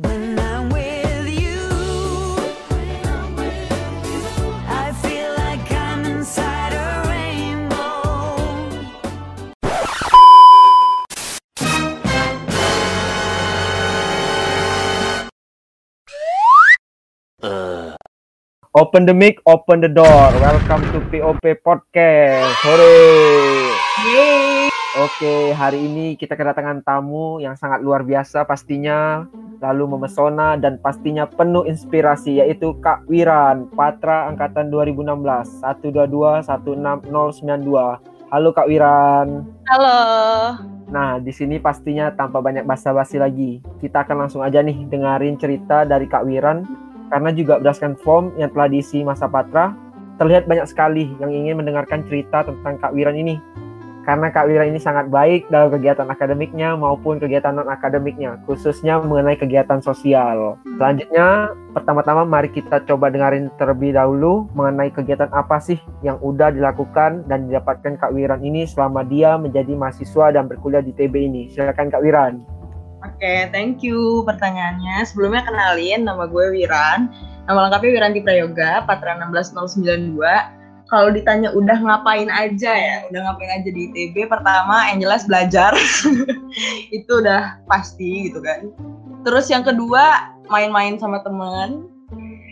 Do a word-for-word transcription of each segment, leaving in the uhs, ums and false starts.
When I'm with you, I feel like I'm inside a rainbow. Uh. Open the mic, open the door. Welcome to P O P Podcast. Hooray! Oke, hari ini kita kedatangan tamu yang sangat luar biasa pastinya, lalu memesona dan pastinya penuh inspirasi, yaitu Kak Wiran, Patra angkatan dua ribu enam belas, satu dua dua satu enam nol sembilan dua. Halo Kak Wiran. Halo. Nah, di sini pastinya tanpa banyak basa-basi lagi, kita akan langsung aja nih dengerin cerita dari Kak Wiran, karena juga berdasarkan form yang telah diisi masa Patra, terlihat banyak sekali yang ingin mendengarkan cerita tentang Kak Wiran ini. Karena Kak Wiran ini sangat baik dalam kegiatan akademiknya maupun kegiatan non-akademiknya, khususnya mengenai kegiatan sosial. Selanjutnya, pertama-tama mari kita coba dengerin terlebih dahulu mengenai kegiatan apa sih yang udah dilakukan dan didapatkan Kak Wiran ini selama dia menjadi mahasiswa dan berkuliah di T B ini. Silakan Kak Wiran. Oke, thank you pertanyaannya. Sebelumnya kenalin, nama gue Wiran. Nama lengkapnya Wirandi Prayoga, Patra satu enam nol nol sembilan dua. Kalau ditanya udah ngapain aja ya, udah ngapain aja di I T B, pertama yang jelas belajar, itu udah pasti gitu kan. Terus yang kedua, main-main sama temen.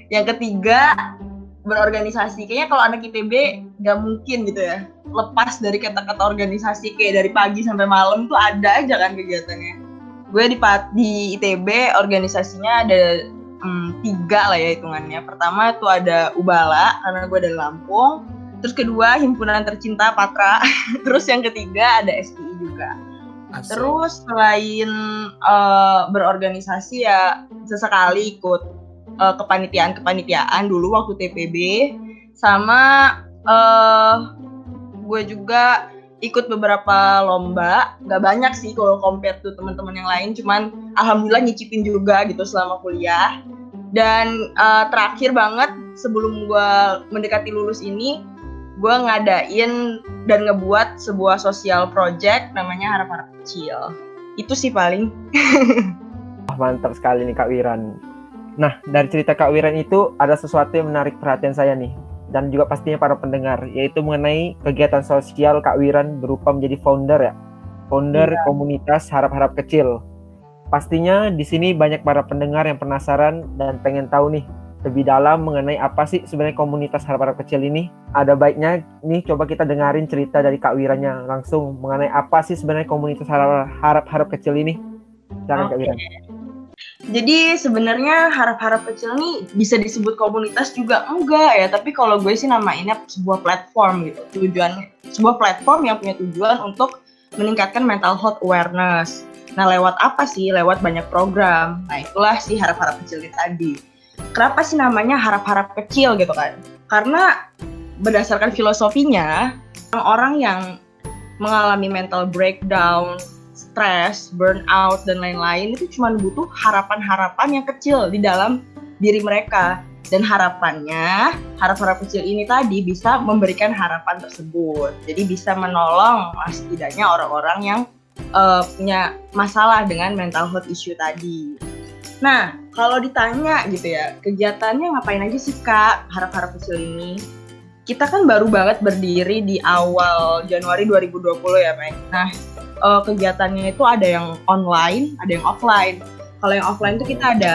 Yang ketiga, berorganisasi. Kayaknya kalau anak I T B nggak mungkin gitu ya, lepas dari kata-kata organisasi, kayak dari pagi sampai malam tuh ada aja kan kegiatannya. Gue di, di I T B organisasinya ada Hmm, tiga lah ya hitungannya. Pertama itu ada Ubala, karena gue dari Lampung. Terus kedua Himpunan Tercinta Patra. Terus yang ketiga ada S P I juga. Asik. Terus selain uh, berorganisasi ya sesekali ikut uh, kepanitiaan-kepanitiaan dulu waktu T P B. Sama uh, gue juga ikut beberapa lomba. Gak banyak sih kalau compare tuh teman-teman yang lain, cuman alhamdulillah nyicipin juga gitu selama kuliah. Dan uh, terakhir banget sebelum gue mendekati lulus ini, gue ngadain dan ngebuat sebuah social project namanya Harap-Harap Kecil. Itu sih paling. Wah, mantap sekali nih Kak Wiran. Nah, dari cerita Kak Wiran itu ada sesuatu yang menarik perhatian saya nih, dan juga pastinya para pendengar, yaitu mengenai kegiatan sosial Kak Wiran berupa menjadi founder ya, founder ya. Komunitas Harap-Harap Kecil. Pastinya di sini banyak para pendengar yang penasaran dan pengen tahu nih lebih dalam mengenai apa sih sebenarnya komunitas Harap-Harap Kecil ini. Ada baiknya nih coba kita dengerin cerita dari Kak Wirannya langsung mengenai apa sih sebenarnya komunitas Harap-Harap Kecil ini. Silakan okay. Kak Wiran. Jadi sebenarnya Harap-Harap Kecil ini bisa disebut komunitas juga enggak ya, tapi kalau gue sih namainnya sebuah platform gitu. Tujuannya sebuah platform yang punya tujuan untuk meningkatkan mental health awareness. Nah, lewat apa sih? Lewat banyak program. Nah, itulah si Harap-Harap Kecil tadi. Kenapa sih namanya Harap-Harap Kecil gitu kan? Karena berdasarkan filosofinya, orang-orang yang mengalami mental breakdown, stres, burnout, dan lain-lain itu cuma butuh harapan-harapan yang kecil di dalam diri mereka. Dan harapannya, Harap-Harap Kecil ini tadi bisa memberikan harapan tersebut. Jadi bisa menolong setidaknya orang-orang yang Uh, punya masalah dengan mental health issue tadi. Nah, kalau ditanya gitu ya, kegiatannya ngapain aja sih Kak Harap-Harap Kecil ini? Kita kan baru banget berdiri di awal Januari dua ribu dua puluh ya, Mike. Nah, uh, kegiatannya itu ada yang online, ada yang offline. Kalau yang offline itu kita ada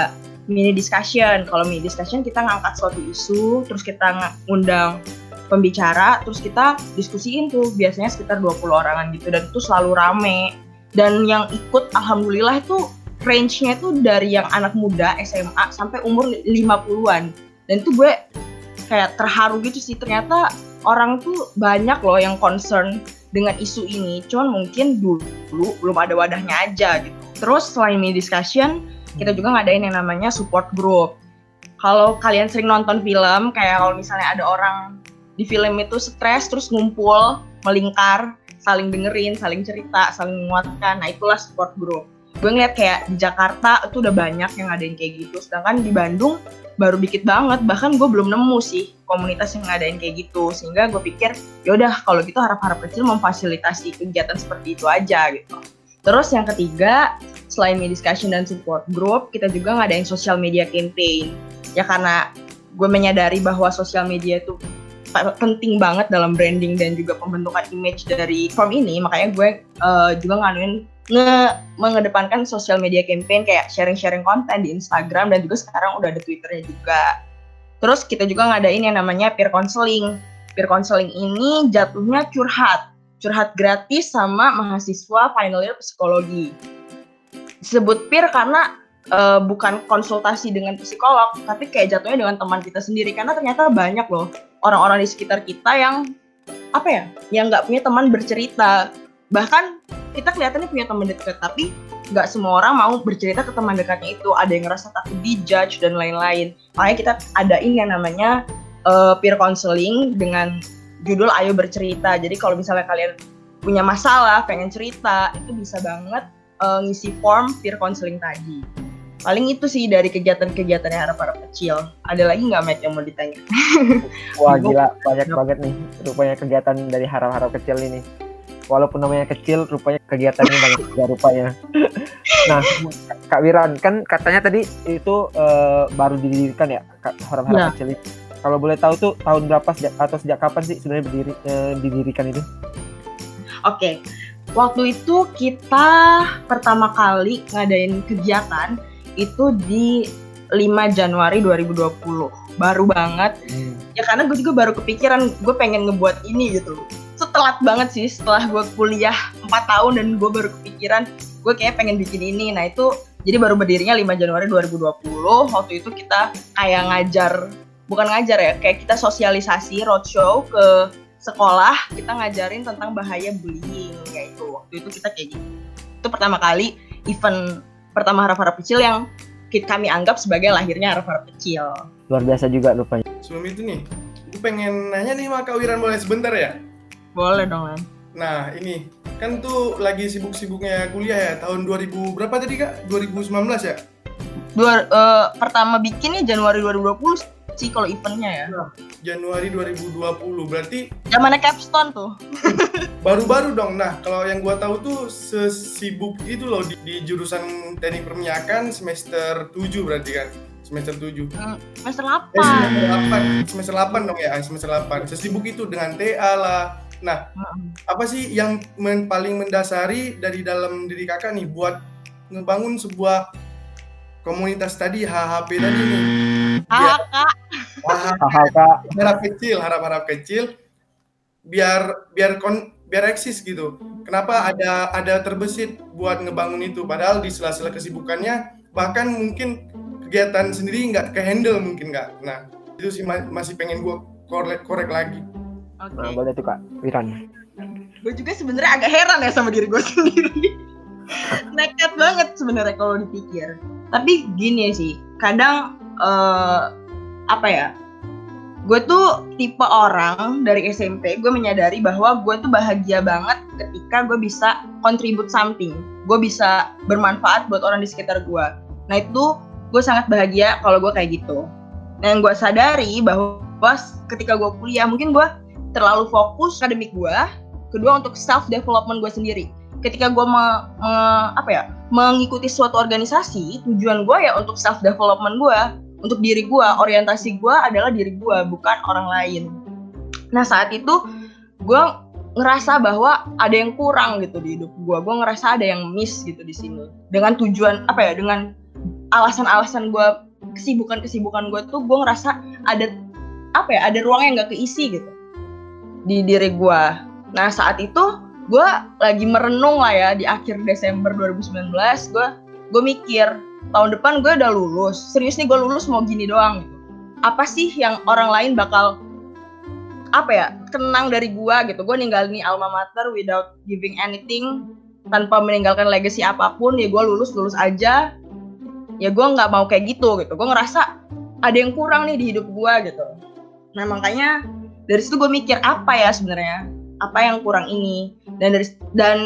mini discussion. Kalau mini discussion kita ngangkat suatu isu, terus kita ngundang pembicara, terus kita diskusiin tuh, biasanya sekitar dua puluh orangan gitu, dan itu selalu rame. Dan yang ikut alhamdulillah itu range-nya itu dari yang anak muda S M A sampai umur lima puluhan, dan itu gue kayak terharu gitu sih, ternyata orang tuh banyak loh yang concern dengan isu ini, cuman mungkin dulu, dulu belum ada wadahnya aja gitu. Terus selain ini discussion, kita juga ngadain yang namanya support group. Kalau kalian sering nonton film, kayak kalau misalnya ada orang di film itu stres, terus ngumpul, melingkar, saling dengerin, saling cerita, saling menguatkan. Nah, itulah support group. Gue ngeliat kayak di Jakarta itu udah banyak yang ngadain kayak gitu, sedangkan di Bandung baru dikit banget. Bahkan gue belum nemu sih komunitas yang ngadain kayak gitu. Sehingga gue pikir, yaudah kalau gitu Harap-Harap Kecil memfasilitasi kegiatan seperti itu aja gitu. Terus yang ketiga, selain discussion dan support group, kita juga ngadain social media campaign. Ya karena gue menyadari bahwa social media itu penting banget dalam branding dan juga pembentukan image dari firm ini, makanya gue uh, juga nganuin nge- mengedepankan social media campaign kayak sharing-sharing konten di Instagram, dan juga sekarang udah ada Twitternya juga. Terus kita juga ngadain yang namanya peer counseling. Peer counseling ini jatuhnya curhat. Curhat gratis sama mahasiswa final year psikologi. Disebut peer karena e, bukan konsultasi dengan psikolog, tapi kayak jatuhnya dengan teman kita sendiri. Karena ternyata banyak loh orang-orang di sekitar kita yang apa ya, yang nggak punya teman bercerita. Bahkan kita kelihatannya punya teman dekat, tapi nggak semua orang mau bercerita ke teman dekatnya itu. Ada yang ngerasa takut dijudge dan lain-lain. Makanya kita adain yang namanya e, peer counseling dengan judul Ayo Bercerita. Jadi kalau misalnya kalian punya masalah, pengen cerita, itu bisa banget uh, ngisi form peer counseling tadi. Paling itu sih dari kegiatan-kegiatannya Harap-Harap Kecil. Ada lagi nggak, Matt, yang mau ditanya? Wah, gila, banyak banget nih rupanya kegiatan dari Harap-Harap Kecil ini. Walaupun namanya kecil, rupanya kegiatannya banyak juga rupanya. Nah, Kak Wiran, kan katanya tadi itu uh, baru didirikan ya Harap-Harap nah. Kecil ini. Kalau boleh tahu tuh tahun berapa sejak, atau sejak kapan sih sebenarnya berdiri, eh, didirikan itu? Oke, okay. Waktu itu kita pertama kali ngadain kegiatan itu di lima Januari dua ribu dua puluh. Baru banget, hmm. ya karena gue juga baru kepikiran gue pengen ngebuat ini gitu. Setelah banget sih, setelah gue kuliah empat tahun dan gue baru kepikiran gue kayaknya pengen bikin ini. Nah itu jadi baru berdirinya lima Januari dua ribu dua puluh, waktu itu kita kayak ngajar. Bukan ngajar ya, kayak kita sosialisasi roadshow ke sekolah, kita ngajarin tentang bahaya bullying, yaitu waktu itu kita kayak gitu. Itu pertama kali event pertama Harap-Harap Kecil yang kami anggap sebagai lahirnya Harap-Harap Kecil. Luar biasa juga rupanya. Sebelum itu nih, gue pengen nanya nih sama Kak Wiran, boleh sebentar ya? Boleh dong, Lan. Nah ini, kan tuh lagi sibuk-sibuknya kuliah ya, tahun dua ribu berapa tadi Kak? dua ribu sembilan belas ya? Dua, uh, pertama bikinnya Januari dua ribu dua puluh sih kalau eventnya ya. Nah, Januari dua ribu dua puluh berarti zamannya capstone tuh. Baru-baru dong. Nah, kalau yang gua tahu tuh sesibuk itu loh di, di jurusan teknik perminyakan semester tujuh berarti kan. Semester tujuh. Hmm, semester delapan. Eh, semester delapan. Semester delapan dong ya, semester delapan. Sesibuk itu dengan T A lah. Nah, hmm. apa sih yang men- paling mendasari dari dalam diri Kakak nih buat ngebangun sebuah komunitas tadi H H P tadi nih? Biar, H H K Harap-harap kecil, harap-harap kecil biar biar kon, biar eksis gitu. Kenapa ada ada terbesit buat ngebangun itu? Padahal di sela-sela kesibukannya bahkan mungkin kegiatan sendiri nggak kehandle mungkin nggak. Nah itu sih ma- masih pengen gue korek korek lagi. Oke. Okay. Nah, boleh tuh Kak Wiran. Gue juga sebenarnya agak heran ya sama diri gue sendiri. Nekat banget sebenarnya kalau dipikir. Tapi gini sih, kadang uh, apa ya, gue tuh tipe orang dari S M P, gue menyadari bahwa gue tuh bahagia banget ketika gue bisa contribute something, gue bisa bermanfaat buat orang di sekitar gue. Nah itu gue sangat bahagia kalau gue kayak gitu. Nah yang gue sadari bahwa ketika gue kuliah mungkin gue terlalu fokus akademik gue, kedua untuk self development gue sendiri. Ketika gue me, me, apa ya, mengikuti suatu organisasi, tujuan gue ya untuk self development gue, untuk diri gue, orientasi gue adalah diri gue, bukan orang lain. Nah saat itu gue ngerasa bahwa ada yang kurang gitu di hidup gue, gue ngerasa ada yang miss gitu di sini. Dengan tujuan apa ya, dengan alasan-alasan gue, kesibukan-kesibukan gue tuh gue ngerasa ada apa ya, ada ruang yang nggak keisi gitu di diri gue. Nah saat itu gue lagi merenung lah ya di akhir Desember dua ribu sembilan belas, gue gue mikir tahun depan gue udah lulus, serius nih gue lulus mau gini doang gitu. Apa sih yang orang lain bakal apa ya kenang dari gue gitu? Gue ninggalin alma mater without giving anything, tanpa meninggalkan legacy apapun. Ya gue lulus lulus aja, ya gue nggak mau kayak gitu gitu. Gue ngerasa ada yang kurang nih di hidup gue gitu. Nah makanya dari situ gue mikir apa ya sebenarnya, apa yang kurang ini. Dan dari, dan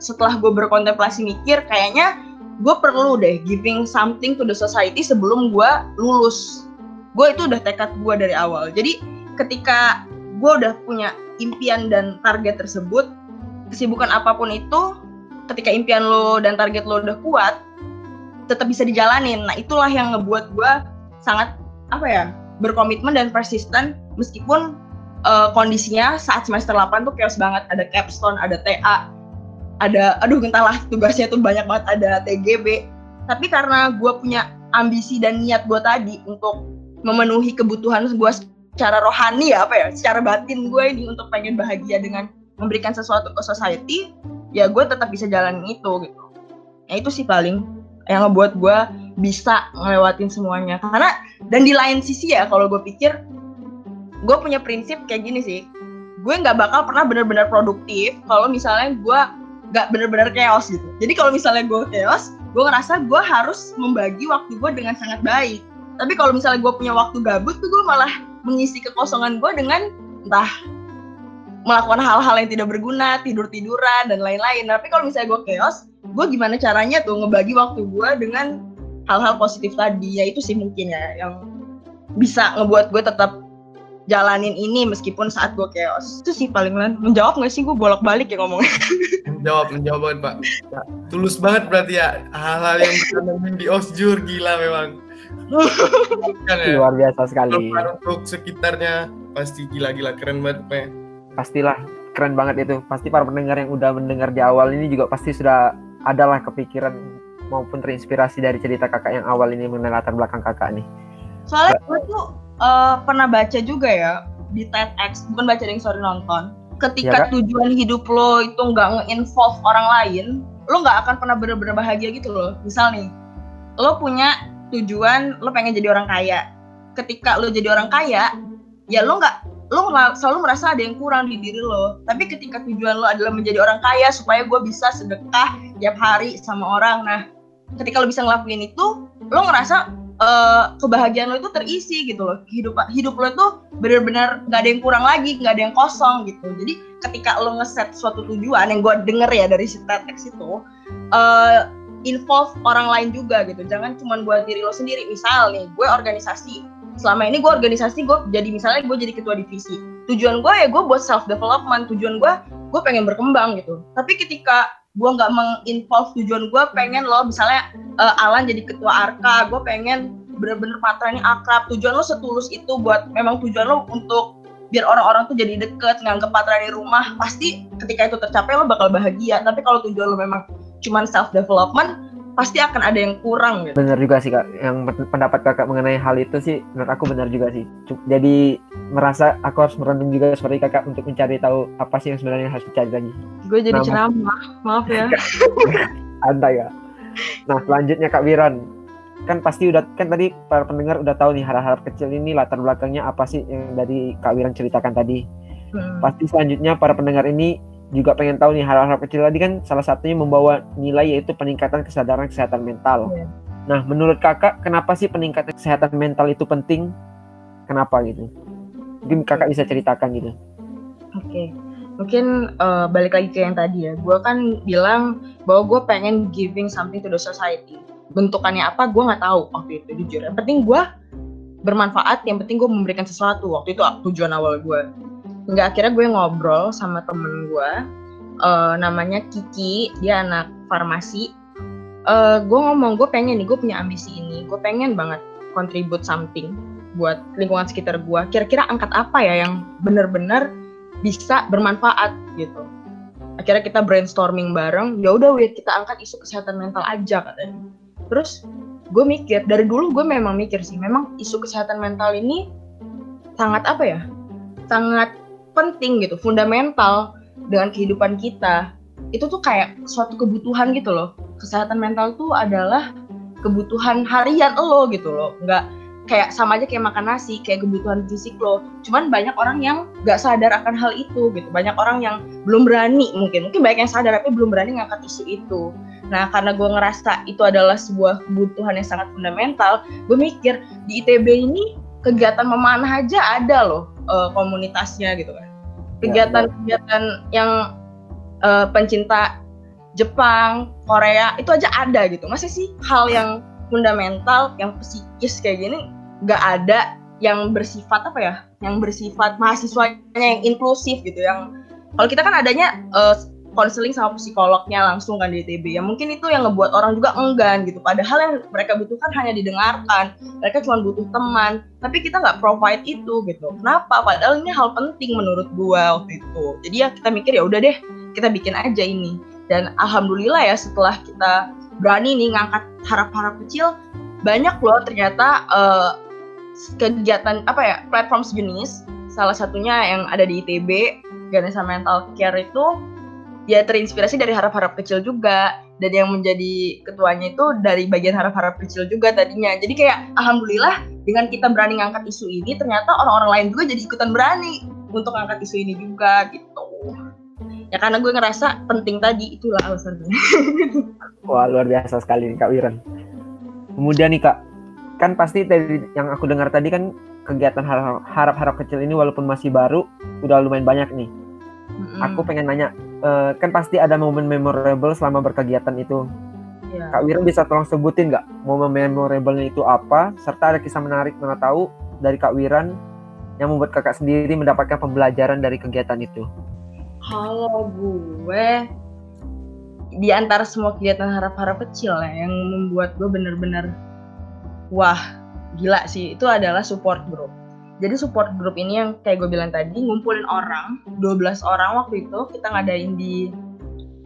setelah gue berkontemplasi mikir, kayaknya gue perlu deh giving something to the society sebelum gue lulus. Gue itu udah tekad gue dari awal. Jadi ketika gue udah punya impian dan target tersebut, kesibukan apapun itu ketika impian lo dan target lo udah kuat, tetap bisa dijalanin. Nah, itulah yang ngebuat gue sangat apa ya, berkomitmen dan persisten meskipun uh, kondisinya saat semester delapan tuh chaos banget. Ada capstone, ada T A, ada aduh entahlah tugasnya tuh banyak banget, ada T G B. Tapi karena gue punya ambisi dan niat gue tadi untuk memenuhi kebutuhan gue secara rohani ya, apa ya, secara batin gue ini untuk pengen bahagia dengan memberikan sesuatu ke society, ya gue tetap bisa jalanin itu gitu. Ya itu sih paling yang ngebuat gue bisa ngelewatin semuanya. Karena, dan di lain sisi ya, kalau gue pikir, gue punya prinsip kayak gini sih, gue gak bakal pernah benar-benar produktif kalau misalnya gue gak benar-benar chaos gitu. Jadi kalau misalnya gue chaos, gue ngerasa gue harus membagi waktu gue dengan sangat baik. Tapi kalau misalnya gue punya waktu gabut tuh, gue malah mengisi kekosongan gue dengan entah melakukan hal-hal yang tidak berguna, tidur-tiduran, dan lain-lain. Tapi kalau misalnya gue chaos, gue gimana caranya tuh ngebagi waktu gue dengan hal-hal positif tadi. Ya itu sih mungkin ya yang bisa ngebuat gue tetap jalanin ini meskipun saat gue chaos. Itu sih paling lan. Menjawab gak sih gue bolak-balik ya ngomongnya? Menjawab, menjawab banget pak. Tulus banget berarti ya, hal-hal yang berkandungan di Osjur, gila memang. Kan, ya? Luar biasa sekali. Untuk sekitarnya pasti gila-gila, keren banget pak. Pastilah, keren banget itu. Pasti para pendengar yang udah mendengar di awal ini juga pasti sudah adalah kepikiran maupun terinspirasi dari cerita kakak yang awal ini mengenai latar belakang kakak nih. Soalnya gue tuh uh, pernah baca juga ya di TEDx, bukan baca deh, sorry, nonton. Ketika ya, tujuan hidup lo itu nggak nge-involve orang lain, lo nggak akan pernah benar-benar bahagia gitu loh. Misal nih, lo punya tujuan, lo pengen jadi orang kaya. Ketika lo jadi orang kaya, ya lo nggak, lo selalu merasa ada yang kurang di diri lo. Tapi ketika tujuan lo adalah menjadi orang kaya supaya gue bisa sedekah tiap hari sama orang, nah ketika lo bisa ngelakuin itu, lo ngerasa uh, kebahagiaan lo itu terisi gitu loh. Hidup, hidup lo itu benar-benar gak ada yang kurang lagi, gak ada yang kosong gitu. Jadi ketika lo ngeset suatu tujuan, yang gue denger ya dari si TEDx itu, uh, involve orang lain juga gitu. Jangan cuma buat diri lo sendiri. Misal nih, gue organisasi, selama ini gue organisasi, gue jadi misalnya gue jadi ketua divisi, tujuan gue ya gue buat self development, tujuan gue gue pengen berkembang gitu. Tapi ketika gue nggak menginvolve tujuan gue, pengen lo misalnya uh, Alan jadi ketua Arka, gue pengen bener-bener Patra ini akrab, tujuan lo setulus itu buat, memang tujuan lo untuk biar orang-orang tuh jadi deket, nganggep Patra di rumah, pasti ketika itu tercapai lo bakal bahagia. Tapi kalau tujuan lo memang cuman self development, pasti akan ada yang kurang gitu. Benar juga sih kak, yang pendapat kakak mengenai hal itu sih menurut aku benar juga sih. Jadi merasa aku harus merenung juga seperti kakak untuk mencari tahu apa sih yang sebenarnya harus dicari lagi. Gue jadi nah, ceramah, maaf ya. Antai ya. Nah selanjutnya Kak Wiran, kan pasti udah, kan tadi para pendengar udah tahu nih harap-harap kecil ini latar belakangnya apa sih yang dari Kak Wiran ceritakan tadi. Hmm. Pasti selanjutnya para pendengar ini juga pengen tahu nih, harap-harap kecil tadi kan salah satunya membawa nilai yaitu peningkatan kesadaran kesehatan mental. Yeah. Nah, menurut kakak, kenapa sih peningkatan kesehatan mental itu penting? Kenapa gitu? Mungkin kakak bisa ceritakan gitu. Oke, okay. Mungkin uh, balik lagi ke yang tadi ya. Gue kan bilang bahwa gue pengen giving something to the society. Bentukannya apa, gue nggak tahu waktu itu jujur. Yang penting gue bermanfaat, yang penting gue memberikan sesuatu. Waktu itu tujuan awal gue. Hingga akhirnya gue ngobrol sama temen gue, uh, namanya Kiki, dia anak farmasi. Uh, gue ngomong, gue pengen nih, gue punya ambisi ini, gue pengen banget contribute something buat lingkungan sekitar gue. Kira-kira angkat apa ya yang benar-benar bisa bermanfaat gitu. Akhirnya kita brainstorming bareng, ya udah wait, kita angkat isu kesehatan mental aja katanya. Terus gue mikir, dari dulu gue memang mikir sih, memang isu kesehatan mental ini sangat apa ya, sangat penting gitu, fundamental dengan kehidupan kita. Itu tuh kayak suatu kebutuhan gitu loh. Kesehatan mental tuh adalah kebutuhan harian lo gitu loh. Nggak kayak, sama aja kayak makan nasi, kayak kebutuhan fisik lo. Cuman banyak orang yang nggak sadar akan hal itu gitu. Banyak orang yang belum berani mungkin. Mungkin banyak yang sadar tapi belum berani ngangkat isu itu. Nah karena gue ngerasa itu adalah sebuah kebutuhan yang sangat fundamental, gue mikir di I T B ini kegiatan memanah aja ada loh uh, komunitasnya gitu kan. Kegiatan-kegiatan yang uh, pencinta Jepang, Korea, itu aja ada gitu. Masih sih hal yang fundamental, yang psikis kayak gini gak ada, yang bersifat apa ya, yang bersifat mahasiswanya yang inklusif gitu. Yang kalau kita kan adanya uh, konseling sama psikolognya langsung kan di I T B ya. Mungkin itu yang ngebuat orang juga enggan gitu, padahal yang mereka butuhkan hanya didengarkan, mereka cuma butuh teman, tapi kita nggak provide itu gitu. Kenapa? Padahal ini hal penting menurut gua waktu itu. Jadi ya kita mikir ya udah deh, kita bikin aja ini. Dan alhamdulillah ya setelah kita berani nih ngangkat harap-harap kecil, banyak loh ternyata uh, kegiatan apa ya, platform sejenis. Salah satunya yang ada di I T B, Ganesha Mental Care itu ya terinspirasi dari harap-harap kecil juga, dan yang menjadi ketuanya itu dari bagian harap-harap kecil juga tadinya. Jadi kayak alhamdulillah dengan kita berani ngangkat isu ini, ternyata orang-orang lain juga jadi ikutan berani untuk ngangkat isu ini juga gitu. Ya karena gue ngerasa penting tadi, itulah alasannya. Wah luar biasa sekali nih Kak Wiran. Kemudian nih Kak, kan pasti tadi yang aku dengar tadi kan kegiatan harap-harap kecil ini walaupun masih baru udah lumayan banyak nih. Mm-hmm. Aku pengen nanya, uh, kan pasti ada momen memorable selama berkegiatan itu. Yeah. Kak Wiran bisa tolong sebutin nggak momen memorable-nya itu apa, serta ada kisah menarik mana tahu dari Kak Wiran yang membuat kakak sendiri mendapatkan pembelajaran dari kegiatan itu? Kalau gue, di antara semua kegiatan harap-harap kecil ya, yang membuat gue bener-bener wah gila sih, itu adalah support group. Jadi support group ini yang kayak gue bilang tadi, ngumpulin orang, dua belas orang waktu itu, kita ngadain di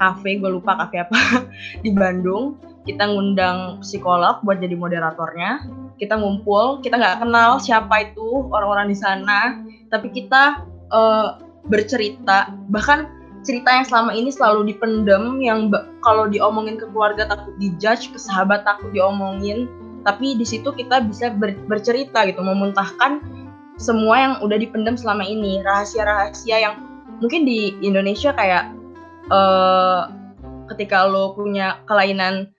kafe, gue lupa kafe apa, di Bandung. Kita ngundang psikolog buat jadi moderatornya, kita ngumpul, kita gak kenal siapa itu orang-orang di sana, tapi kita uh, bercerita, bahkan cerita yang selama ini selalu dipendem, yang b- kalau diomongin ke keluarga takut dijudge, ke sahabat takut diomongin, tapi di situ kita bisa ber- bercerita gitu, memuntahkan semua yang udah dipendam selama ini, rahasia-rahasia yang mungkin di Indonesia kayak uh, ketika lo punya kelainan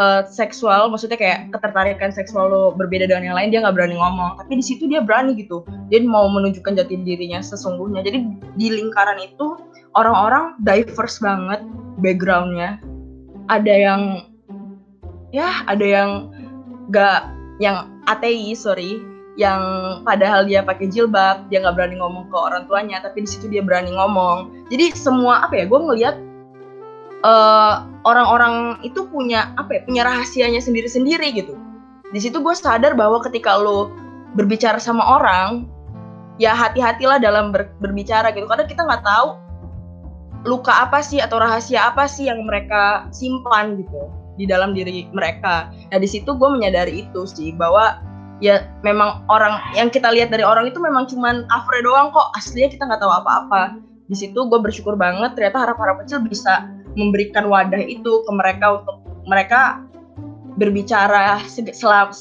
uh, seksual, maksudnya kayak ketertarikan seksual lo berbeda dengan yang lain, dia nggak berani ngomong, tapi di situ dia berani gitu, dia mau menunjukkan jati dirinya sesungguhnya. Jadi di lingkaran itu orang-orang diverse banget backgroundnya, ada yang ya ada yang nggak, yang ateis sorry. Yang padahal dia pakai jilbab, dia nggak berani ngomong ke orang tuanya, tapi di situ dia berani ngomong. Jadi semua apa ya, gue ngelihat uh, orang-orang itu punya apa ya, punya rahasianya sendiri-sendiri gitu. Di situ gue sadar bahwa ketika lo berbicara sama orang, ya hati-hatilah dalam ber- berbicara gitu, karena kita nggak tahu luka apa sih atau rahasia apa sih yang mereka simpan gitu di dalam diri mereka. Nah di situ gue menyadari itu sih, bahwa ya memang orang yang kita lihat dari orang itu memang cuman covernya doang kok, aslinya kita nggak tahu apa-apa. Di situ gue bersyukur banget ternyata harap-harap kecil bisa memberikan wadah itu ke mereka untuk mereka berbicara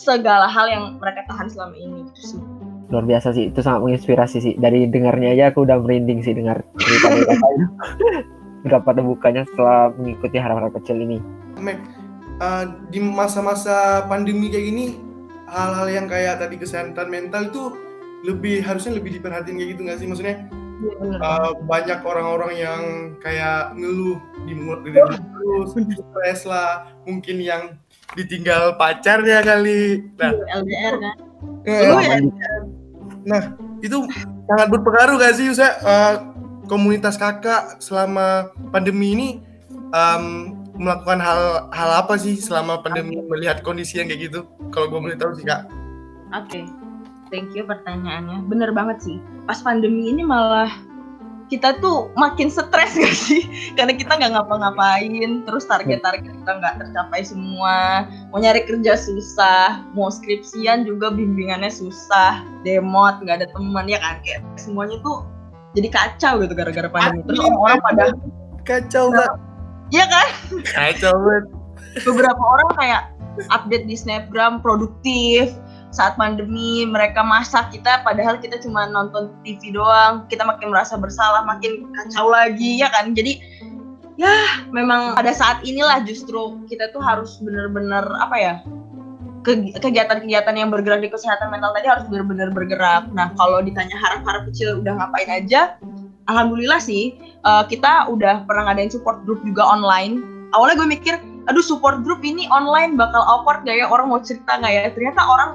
segala hal yang mereka tahan selama ini gitu sih. Luar biasa sih, itu sangat menginspirasi sih. Dari dengarnya aja aku udah merinding sih dengar cerita-cerita itu. Dapat terbukanya setelah mengikuti harap-harap kecil ini. Mem, uh, di masa-masa pandemi kayak gini, hal-hal yang kayak tadi kesehatan mental itu lebih harusnya lebih diperhatiin kayak gitu nggak sih? Maksudnya ya, uh, banyak orang-orang yang kayak ngeluh di mulut terus, stres lah, mungkin yang ditinggal pacarnya kali. Nah, L D R kan? Nah, nah itu sangat berpengaruh nggak sih, Yusa? Uh, komunitas kakak selama pandemi ini um, melakukan hal-hal apa sih selama pandemi, melihat kondisi yang kayak gitu? Kalau gue boleh tahu sih Kak. Oke, okay. Thank you pertanyaannya. Bener banget sih. Pas pandemi ini malah kita tuh makin stres gak sih? Karena kita nggak ngapa-ngapain, terus target-target kita nggak tercapai semua. Mau nyari kerja susah, mau skripsian juga bimbingannya susah, demot nggak ada teman ya kan? Kayak semuanya tuh jadi kacau gitu gara-gara pandemi. Terus orang-orang pada kacau banget. Nah, iya kan? Kacau banget. Beberapa orang kayak update di Snapgram produktif saat pandemi, mereka masak, kita padahal kita cuma nonton T V doang, kita makin merasa bersalah, makin kacau lagi ya kan? Jadi ya memang pada saat inilah justru kita tuh harus benar-benar apa ya, kegiatan-kegiatan yang bergerak di kesehatan mental tadi harus benar-benar bergerak. Nah kalau ditanya harap-harap kecil udah ngapain aja? Alhamdulillah sih, uh, kita udah pernah ngadain support group juga online. Awalnya gue mikir, aduh support group ini online bakal awkward gak ya? Orang mau cerita gak ya? Ternyata orang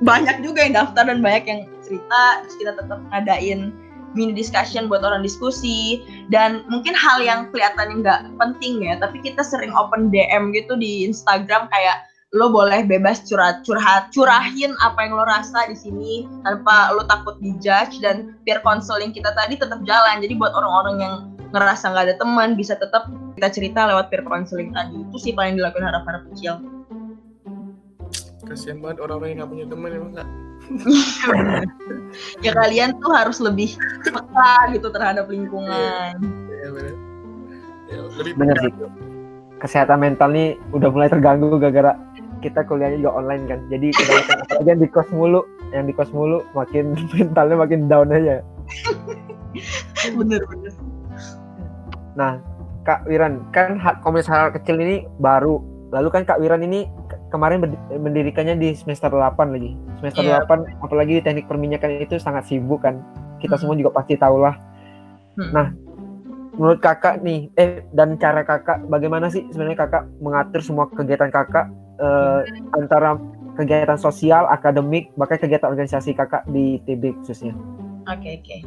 banyak juga yang daftar dan banyak yang cerita. Terus kita tetap ngadain mini discussion buat orang diskusi. Dan mungkin hal yang kelihatannya nggak penting ya, tapi kita sering open D M gitu di Instagram kayak lo boleh bebas curhat, curhat, curahin apa yang lo rasa di sini tanpa lo takut dijudge, dan peer counseling kita tadi tetap jalan. Jadi buat orang-orang yang ngerasa nggak ada teman bisa tetap kita cerita lewat peer counseling tadi. Itu sih paling dilakukan Harap-Harap Kecil. Kasian banget orang-orang yang nggak punya teman emang nggak. Ya kalian tuh harus lebih peka gitu terhadap lingkungan. Ya, bener. Ya, lebih bener sih. Kesehatan mental nih udah mulai terganggu gara-gara kita kuliahnya juga online kan. Jadi kebanyakan di kos mulu, yang di kos mulu makin mentalnya makin down aja. Bener-bener. Nah, Kak Wiran, kan Komunitas Harap-Harap Kecil ini baru. Lalu kan Kak Wiran ini kemarin mendirikannya di semester delapan lagi. Semester yeah. delapan, apalagi teknik perminyakan itu sangat sibuk kan. Kita hmm. semua juga pasti tahulah. Hmm. Nah, menurut kakak nih, eh dan cara kakak, bagaimana sih sebenarnya kakak mengatur semua kegiatan kakak eh, hmm. antara kegiatan sosial, akademik, bahkan kegiatan organisasi kakak di I T B khususnya? Oke, okay, oke. Okay.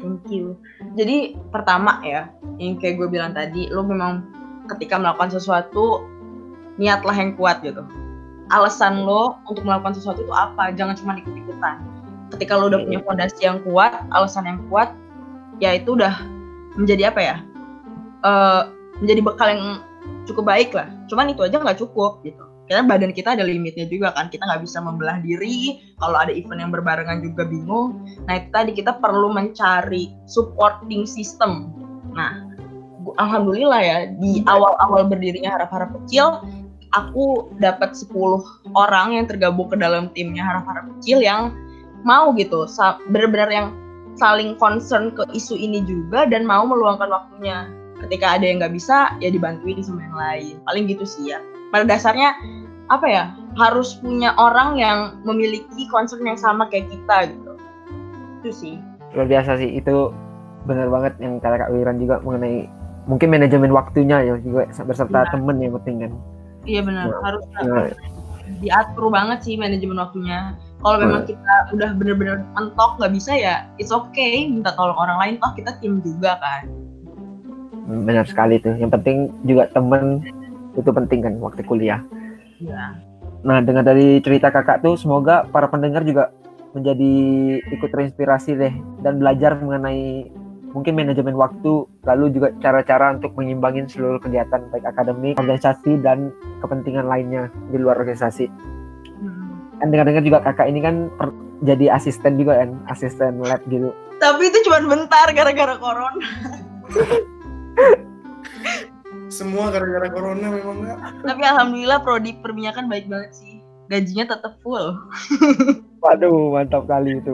Thank you. Jadi pertama ya, yang kayak gue bilang tadi, lo memang ketika melakukan sesuatu, niatlah yang kuat gitu. Alasan lo untuk melakukan sesuatu itu apa? Jangan cuma ikut-ikutan. Ketika lo udah punya fondasi yang kuat, alasan yang kuat, ya itu udah menjadi apa ya? Uh, menjadi bekal yang cukup baik lah. Cuman itu aja nggak cukup gitu. Karena badan kita ada limitnya juga kan, kita nggak bisa membelah diri, kalau ada event yang berbarengan juga bingung. Nah itu tadi, kita perlu mencari supporting system. Nah, alhamdulillah ya, di awal-awal berdirinya Harap-Harap Kecil, aku dapat sepuluh orang yang tergabung ke dalam timnya Harap-Harap Kecil yang mau gitu, benar-benar yang saling concern ke isu ini juga dan mau meluangkan waktunya. Ketika ada yang nggak bisa, ya dibantuin sama yang lain. Paling gitu sih ya. Pada dasarnya apa ya, harus punya orang yang memiliki concern yang sama kayak kita gitu. Itu sih luar biasa sih, itu benar banget yang kata Kak Wiran juga mengenai mungkin manajemen waktunya ya juga berserta ya. Temen yang penting kan. Iya benar, nah, harus nah. diatur banget sih manajemen waktunya. Kalau memang hmm. kita udah benar-benar mentok nggak bisa ya it's okay, minta tolong orang lain, toh kita tim juga kan. Benar sekali tuh, yang penting juga temen itu penting kan waktu kuliah. Ya. Nah, dengar dari cerita kakak tuh, semoga para pendengar juga menjadi ikut terinspirasi deh dan belajar mengenai mungkin manajemen waktu, lalu juga cara-cara untuk mengimbangin seluruh kegiatan baik akademik, organisasi dan kepentingan lainnya di luar organisasi. Hmm. Kan dengar-dengar juga kakak ini kan per- jadi asisten juga kan, asisten lab gitu. Tapi itu cuma bentar gara-gara corona. Semua gara-gara corona memang enggak. Tapi alhamdulillah prodi perminyakan baik banget sih. Gajinya tetap full. Waduh, mantap kali itu.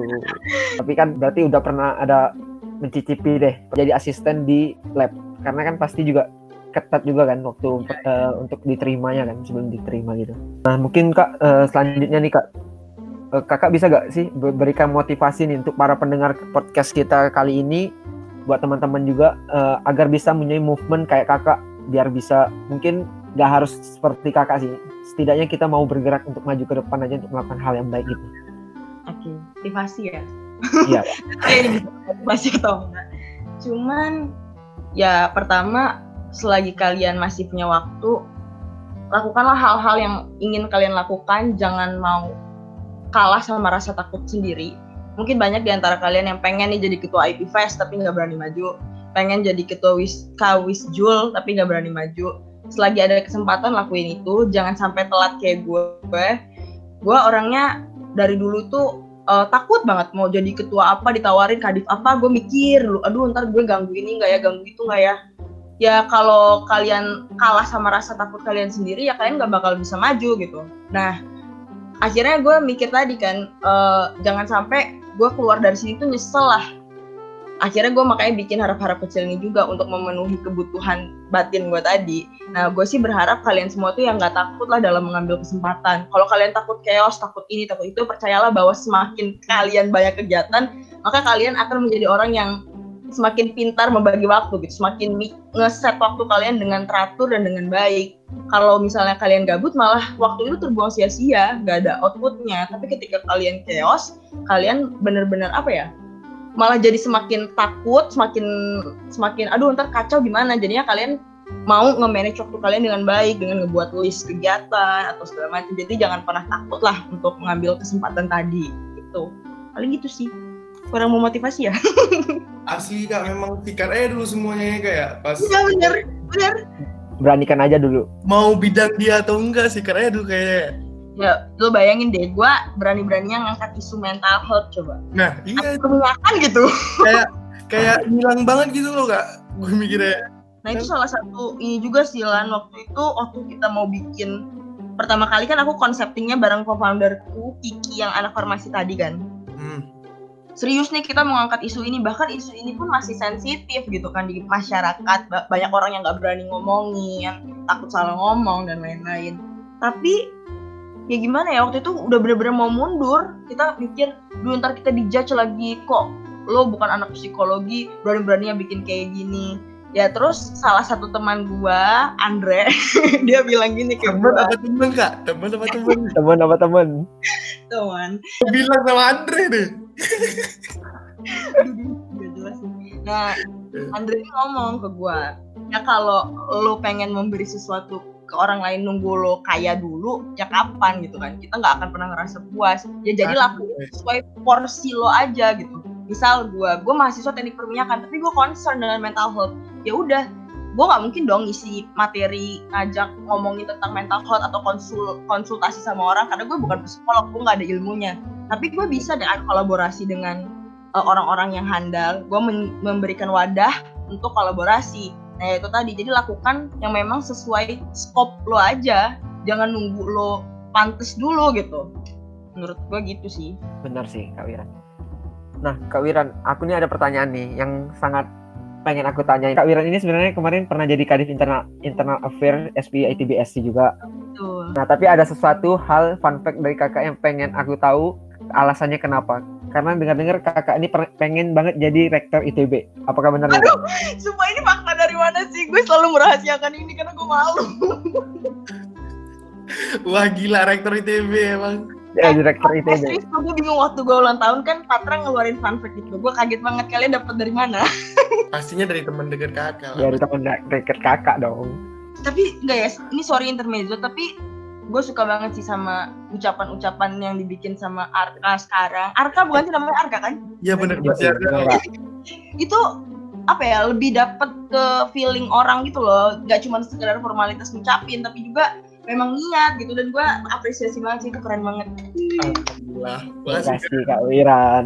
Tapi kan berarti udah pernah ada mencicipi deh jadi asisten di lab. Karena kan pasti juga ketat juga kan waktu ya, ya. Uh, untuk diterimanya kan, sebelum diterima gitu. Nah, mungkin Kak uh, selanjutnya nih Kak. Uh, kakak bisa enggak sih berikan motivasi nih untuk para pendengar podcast kita kali ini, buat teman-teman juga uh, agar bisa punya movement kayak kakak, biar bisa mungkin nggak harus seperti kakak sih, setidaknya kita mau bergerak untuk maju ke depan aja untuk melakukan hal yang baik gitu. Oke, motivasi ya. Iya. Motivasi atau enggak? Cuman ya pertama, selagi kalian masih punya waktu, lakukanlah hal-hal yang ingin kalian lakukan, jangan mau kalah sama rasa takut sendiri. Mungkin banyak di antara kalian yang pengen nih jadi ketua I P Fest tapi nggak berani maju, pengen jadi ketua Kawisjul tapi nggak berani maju. Selagi ada kesempatan lakuin itu, jangan sampai telat kayak gue. Gue orangnya dari dulu tuh uh, takut banget mau jadi ketua apa, ditawarin kadif apa, gue mikir, aduh ntar gue ganggu ini nggak ya, ganggu itu nggak ya. Ya kalau kalian kalah sama rasa takut kalian sendiri, ya kalian nggak bakal bisa maju gitu. Nah akhirnya gue mikir tadi kan, uh, jangan sampai gue keluar dari sini tuh nyesel lah. Akhirnya gue makanya bikin Harap-Harap Kecil ini juga untuk memenuhi kebutuhan batin gue tadi. Nah gue sih berharap kalian semua tuh yang gak takut lah dalam mengambil kesempatan. Kalau kalian takut chaos, takut ini, takut itu, percayalah bahwa semakin kalian banyak kegiatan, maka kalian akan menjadi orang yang semakin pintar membagi waktu gitu. Semakin ngeset waktu kalian dengan teratur dan dengan baik. Kalau misalnya kalian gabut, malah waktu itu terbuang sia-sia, gak ada outputnya. Tapi ketika kalian chaos, kalian benar-benar apa ya, malah jadi semakin takut, semakin semakin aduh ntar kacau gimana. Jadinya kalian mau nge-manage waktu kalian dengan baik dengan ngebuat list kegiatan atau segala macam. Jadi jangan pernah takut lah untuk mengambil kesempatan tadi gitu. Paling gitu sih. Kurang memotivasi ya. Asli Kak, memang tikar aja dulu semuanya kayak pas. Iya benar, benar. Beranikan aja dulu. Mau bidang dia atau enggak sih, tikar aja dulu kayak. Ya, lo bayangin deh, gue berani-beraninya ngangkat isu mental health coba. Nah, iya. Kebanyakan gitu. Kayak kayak hilang banget gitu loh Kak. Gue mikirnya. Nah itu salah satu ini juga sih Lan, waktu itu waktu kita mau bikin pertama kali kan aku konseptingnya bareng co-founderku Kiki yang anak farmasi tadi kan. Hmm. Serius nih kita mau ngangkat isu ini, bahkan isu ini pun masih sensitif gitu kan di masyarakat, banyak orang yang nggak berani ngomongin, takut salah ngomong dan lain-lain. Tapi ya gimana ya, waktu itu udah bener-bener mau mundur, kita mikir dulu ntar kita dijudge lagi, kok lo bukan anak psikologi berani-beraninya bikin kayak gini. Ya terus salah satu teman gua, Andre, dia bilang gini ke temen apa temen Kak? Temen apa temen? Temen apa temen? Temen. Bilang sama Andre deh. Gak jelas. Nah, Andre ngomong ke gua, ya kalau lo pengen memberi sesuatu ke orang lain nunggu lo kaya dulu, ya kapan gitu kan? Kita nggak akan pernah ngerasa puas. Ya jadi lakuin sesuai porsi lo aja gitu. Misal gue, gue mahasiswa teknik perminyakan, tapi gue concern dengan mental health. Ya udah, gue nggak mungkin dong isi materi ngajak ngomongin tentang mental health atau konsul, konsultasi sama orang, karena gue bukan psikolog, gue nggak ada ilmunya. Tapi gue bisa dengan kolaborasi dengan uh, orang-orang yang handal. Gue men- memberikan wadah untuk kolaborasi. Nah itu tadi, jadi lakukan yang memang sesuai scope lo aja, jangan nunggu lo pantes dulu gitu. Menurut gue gitu sih. Benar sih Kak Wirandi. Nah, Kak Wiran, aku nih ada pertanyaan nih yang sangat pengen aku tanyain. Kak Wiran ini sebenarnya kemarin pernah jadi Kadif Internal Internal Affair S P I T B S juga. Betul. Nah, tapi ada sesuatu hal fun fact dari kakak yang pengen aku tahu alasannya kenapa. Karena dengar-dengar kakak ini pengen banget jadi rektor I T B. Apakah benar? Aduh, semua ini fakta dari mana sih? Gue selalu merahasiakan ini karena gue malu. Wah, gila rektor I T B emang. Ya, direktur eh, I T B. Serius, gue bingung waktu gue ulang tahun kan Patra ngeluarin fun fact itu. Gue kaget banget, kalian dapat dari mana? Pastinya dari teman dekat kakak. Ya, dari teman dekat kakak dong. Tapi enggak ya, ini sorry intermezzo, tapi gue suka banget sih sama ucapan-ucapan yang dibikin sama Arka sekarang. Arka bukan sih namanya Arka kan? Iya benar. Ya, ya. Itu apa ya, lebih dapet ke feeling orang gitu loh. Gak cuma sekedar formalitas ngucapin, tapi juga memang niat gitu, dan gue apresiasi banget sih, itu keren banget. Alhamdulillah. Terima kasih Kak Wiran.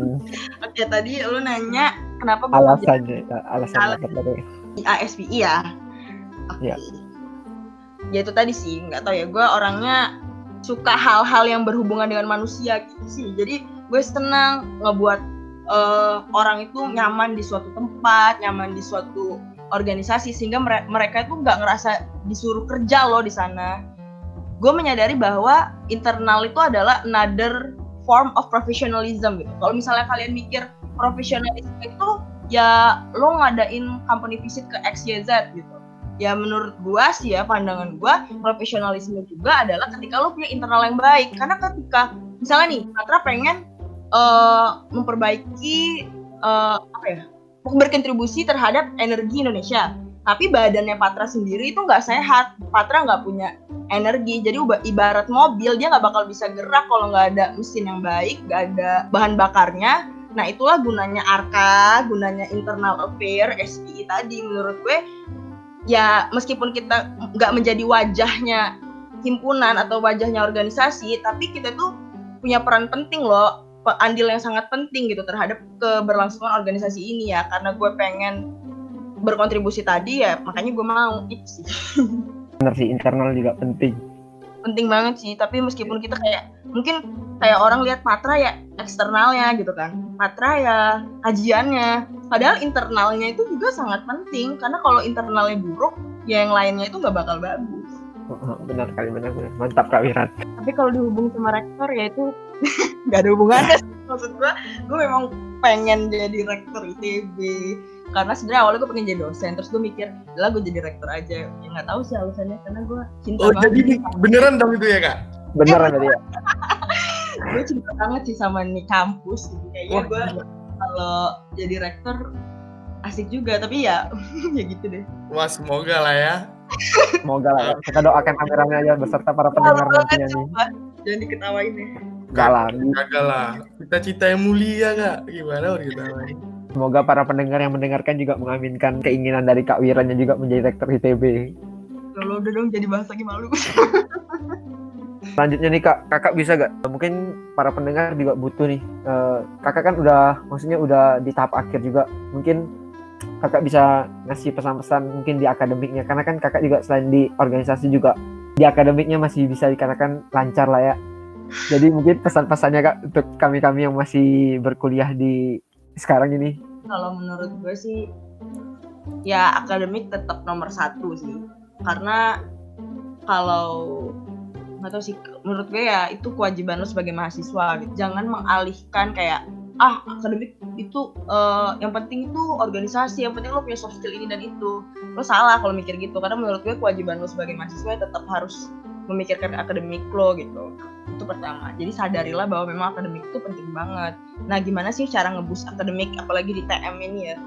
Oke, tadi lu nanya kenapa gue alasannya, alasan alasan dari A S P I ya. Iya. Okay. Ya itu tadi sih, nggak tahu ya, gue orangnya suka hal-hal yang berhubungan dengan manusia gitu sih. Jadi gue senang ngebuat uh, orang itu nyaman di suatu tempat, nyaman di suatu organisasi, sehingga mereka itu nggak ngerasa disuruh kerja loh di sana. Gue menyadari bahwa internal itu adalah another form of professionalism gitu. Kalau misalnya kalian mikir profesionalisme itu ya lo ngadain company visit ke X Y Z gitu. Ya menurut gue sih ya, pandangan gue, profesionalisme juga adalah ketika lo punya internal yang baik. Karena ketika misalnya nih Patra pengen uh, memperbaiki uh, apa ya, berkontribusi terhadap energi Indonesia, tapi badannya Patra sendiri itu nggak sehat, Patra nggak punya energi, jadi ibarat mobil dia nggak bakal bisa gerak kalau nggak ada mesin yang baik, nggak ada bahan bakarnya. Nah itulah gunanya Arka, gunanya internal affair S P I tadi menurut gue. Ya meskipun kita nggak menjadi wajahnya himpunan atau wajahnya organisasi, tapi kita tuh punya peran penting loh, andil yang sangat penting gitu terhadap keberlangsungan organisasi ini ya. Karena gue pengen berkontribusi tadi ya, makanya gue mau itu sih. Bener sih, internal juga penting. Penting banget sih, tapi meskipun kita kayak mungkin kayak orang lihat Patra ya eksternalnya gitu kan, Patra ya kajiannya, padahal internalnya itu juga sangat penting. Karena kalau internalnya buruk, ya yang lainnya itu nggak bakal bagus. Benar kali, benar benar. Mantap Kak Wiran. Tapi kalau dihubung sama rektor ya itu nggak ada hubungannya sih. Maksud gue, gue memang pengen jadi rektor I T B karena sebenarnya awalnya gue pengen jadi dosen, terus gue mikir, lah gue jadi rektor aja. Ya nggak tahu sih alasannya, karena gue cinta oh, banget. Oh jadi beneran dong itu ya Kak? Beneran tadi ya. Gue cinta banget sih sama nih kampus, kayaknya gue kalau jadi rektor asik juga, tapi ya ya gitu deh. Wah, semoga lah ya. Semoga lah ya. Kita doakan kameranya aja beserta para pendengar nantinya nih. Jangan diketawain ya. Enggak lah. Enggak lah. Cita-cita yang mulia enggak? Gimana orang diketawain. Semoga para pendengar yang mendengarkan juga mengaminkan keinginan dari Kak Wiranya juga menjadi rektor I T B. Kalau udah dong jadi bahas lagi malu. Selanjutnya nih Kak, Kakak bisa gak? Mungkin para pendengar juga butuh nih. Uh, kakak kan udah, maksudnya udah di tahap akhir juga. Mungkin Kakak bisa ngasih pesan-pesan mungkin di akademiknya. Karena kan Kakak juga selain di organisasi juga, di akademiknya masih bisa dikatakan lancar lah ya. Jadi mungkin pesan-pesannya Kak untuk kami-kami yang masih berkuliah di sekarang ini. Kalau menurut gue sih, ya akademik tetap nomor satu sih. Karena kalau nggak tahu sih, menurut gue ya itu kewajiban lo sebagai mahasiswa gitu. Jangan mengalihkan kayak ah akademik itu uh, yang penting itu organisasi, yang penting lo punya soft skill ini dan itu. Lo salah kalau mikir gitu, karena menurut gue kewajiban lo sebagai mahasiswa tetap harus memikirkan akademik lo gitu. Itu pertama, jadi sadarilah bahwa memang akademik itu penting banget. Nah gimana sih cara ngeboost akademik apalagi di T M ini ya?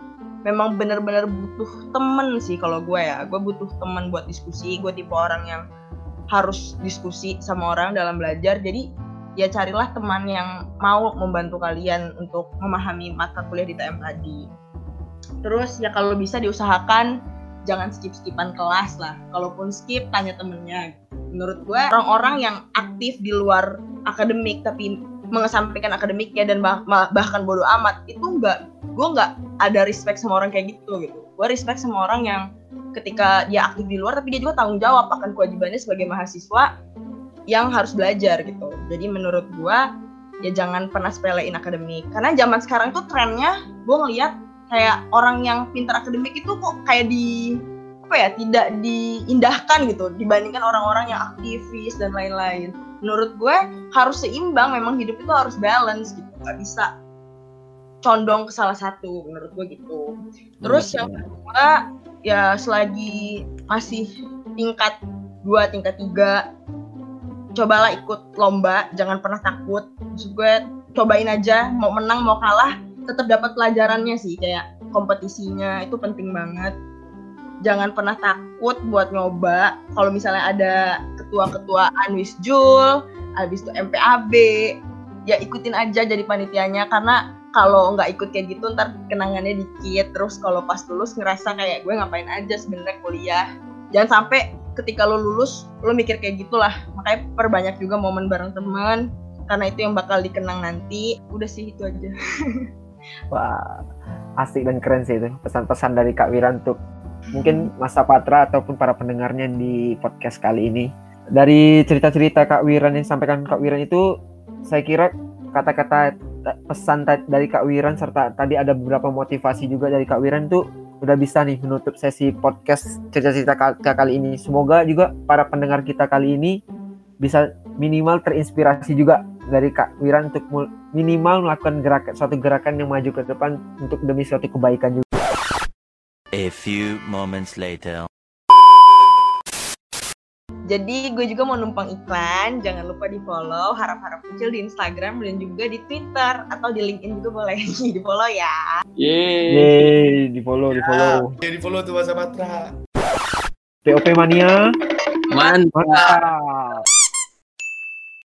Memang benar-benar butuh temen sih kalau gue ya. Gue butuh temen buat diskusi, gue tipe orang yang harus diskusi sama orang dalam belajar. Jadi ya carilah teman yang mau membantu kalian untuk memahami mata kuliah di T M tadi. Terus ya kalau bisa diusahakan jangan skip-skipan kelas lah. Kalaupun skip, tanya temennya. Menurut gue, orang-orang yang aktif di luar akademik tapi mengesampingkan akademiknya dan bah- bahkan bodo amat, itu enggak, gue enggak ada respect sama orang kayak gitu gitu. Gue respect sama orang yang ketika dia aktif di luar tapi dia juga tanggung jawab akan kewajibannya sebagai mahasiswa yang harus belajar gitu. Jadi menurut gue, ya jangan pernah sepelein akademik. Karena zaman sekarang tuh trennya, gue ngeliat kayak orang yang pintar akademik itu kok kayak di apa ya, tidak diindahkan gitu dibandingkan orang-orang yang aktivis dan lain-lain. Menurut gue harus seimbang, memang hidup itu harus balance gitu, nggak bisa condong ke salah satu, menurut gue gitu. Terus yang kedua ya selagi masih tingkat dua, tingkat tiga, cobalah ikut lomba, jangan pernah takut. Maksud gue cobain aja, mau menang mau kalah tetap dapat pelajarannya sih, kayak kompetisinya itu penting banget. Jangan pernah takut buat nyoba. Kalau misalnya ada ketua-ketuaan Wisjul, habis itu M P A B, ya ikutin aja jadi panitianya. Karena kalau nggak ikut kayak gitu ntar kenangannya dikit. Terus kalau pas lulus ngerasa kayak gue ngapain aja sebenarnya kuliah. Jangan sampai ketika lo lulus lo mikir kayak gitulah. Makanya perbanyak juga momen bareng teman, karena itu yang bakal dikenang nanti. Udah sih, itu aja. Wah, asik dan keren sih itu pesan-pesan dari Kak Wiran untuk mungkin masa Patra ataupun para pendengarnya di podcast kali ini. Dari cerita-cerita Kak Wiran yang disampaikan Kak Wiran itu, saya kira kata-kata pesan dari Kak Wiran serta tadi ada beberapa motivasi juga dari Kak Wiran tuh udah bisa nih menutup sesi podcast cerita-cerita Kakak kali ini. Semoga juga para pendengar kita kali ini bisa minimal terinspirasi juga dari Kak Wiran untuk minimal melakukan gerakan, suatu gerakan yang maju ke depan untuk demi suatu kebaikan juga. A few moments later. Jadi gue juga mau numpang iklan, jangan lupa di follow Harap-Harap Kecil di Instagram dan juga di Twitter atau di LinkedIn juga boleh di follow ya. Yeay, Yeay di follow, di follow. Ya, di follow tuh Bahasa Patra. P O P Mania. Mantap. Mantap.